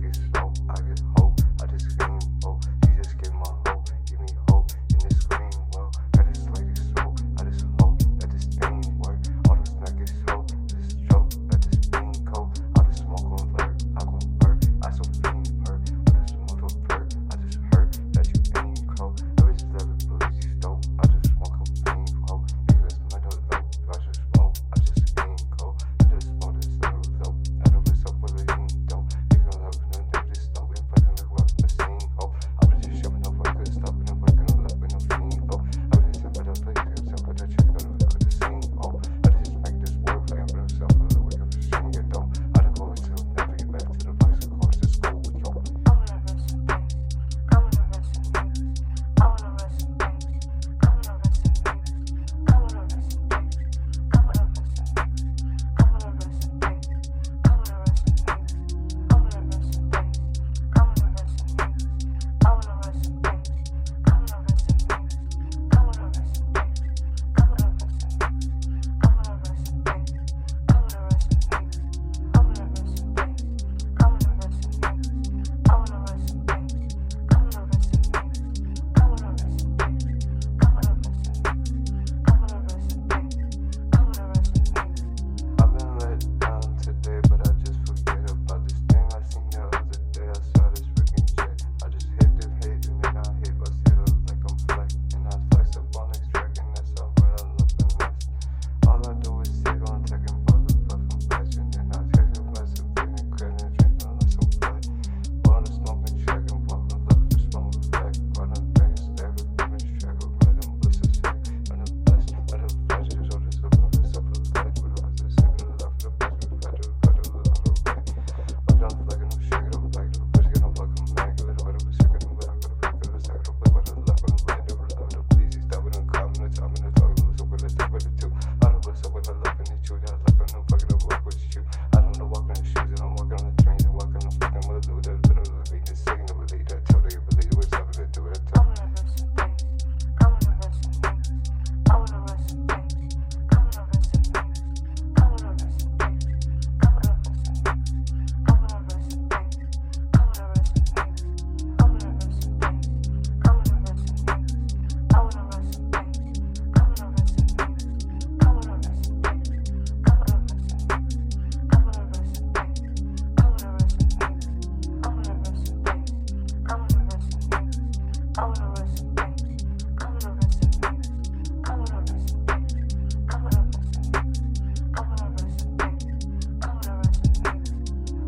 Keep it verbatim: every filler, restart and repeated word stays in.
get slow, I get hope, I just scream, oh, she just gave my hope, give me hope, in this green world, got this lady soul, I just hope, that this thing work, all this not get slow, this joke, let this thing go, I just smoke on alert, I go hurt, I so fiend hurt, I just smoke on hurt, I just hurt, that you ain't cold, every celebrity police stole, I just smoke on fiend hope, niggas my dope, I just smoke, I just scream, go, I just smoke this little dope, I don't miss up with it. Oh.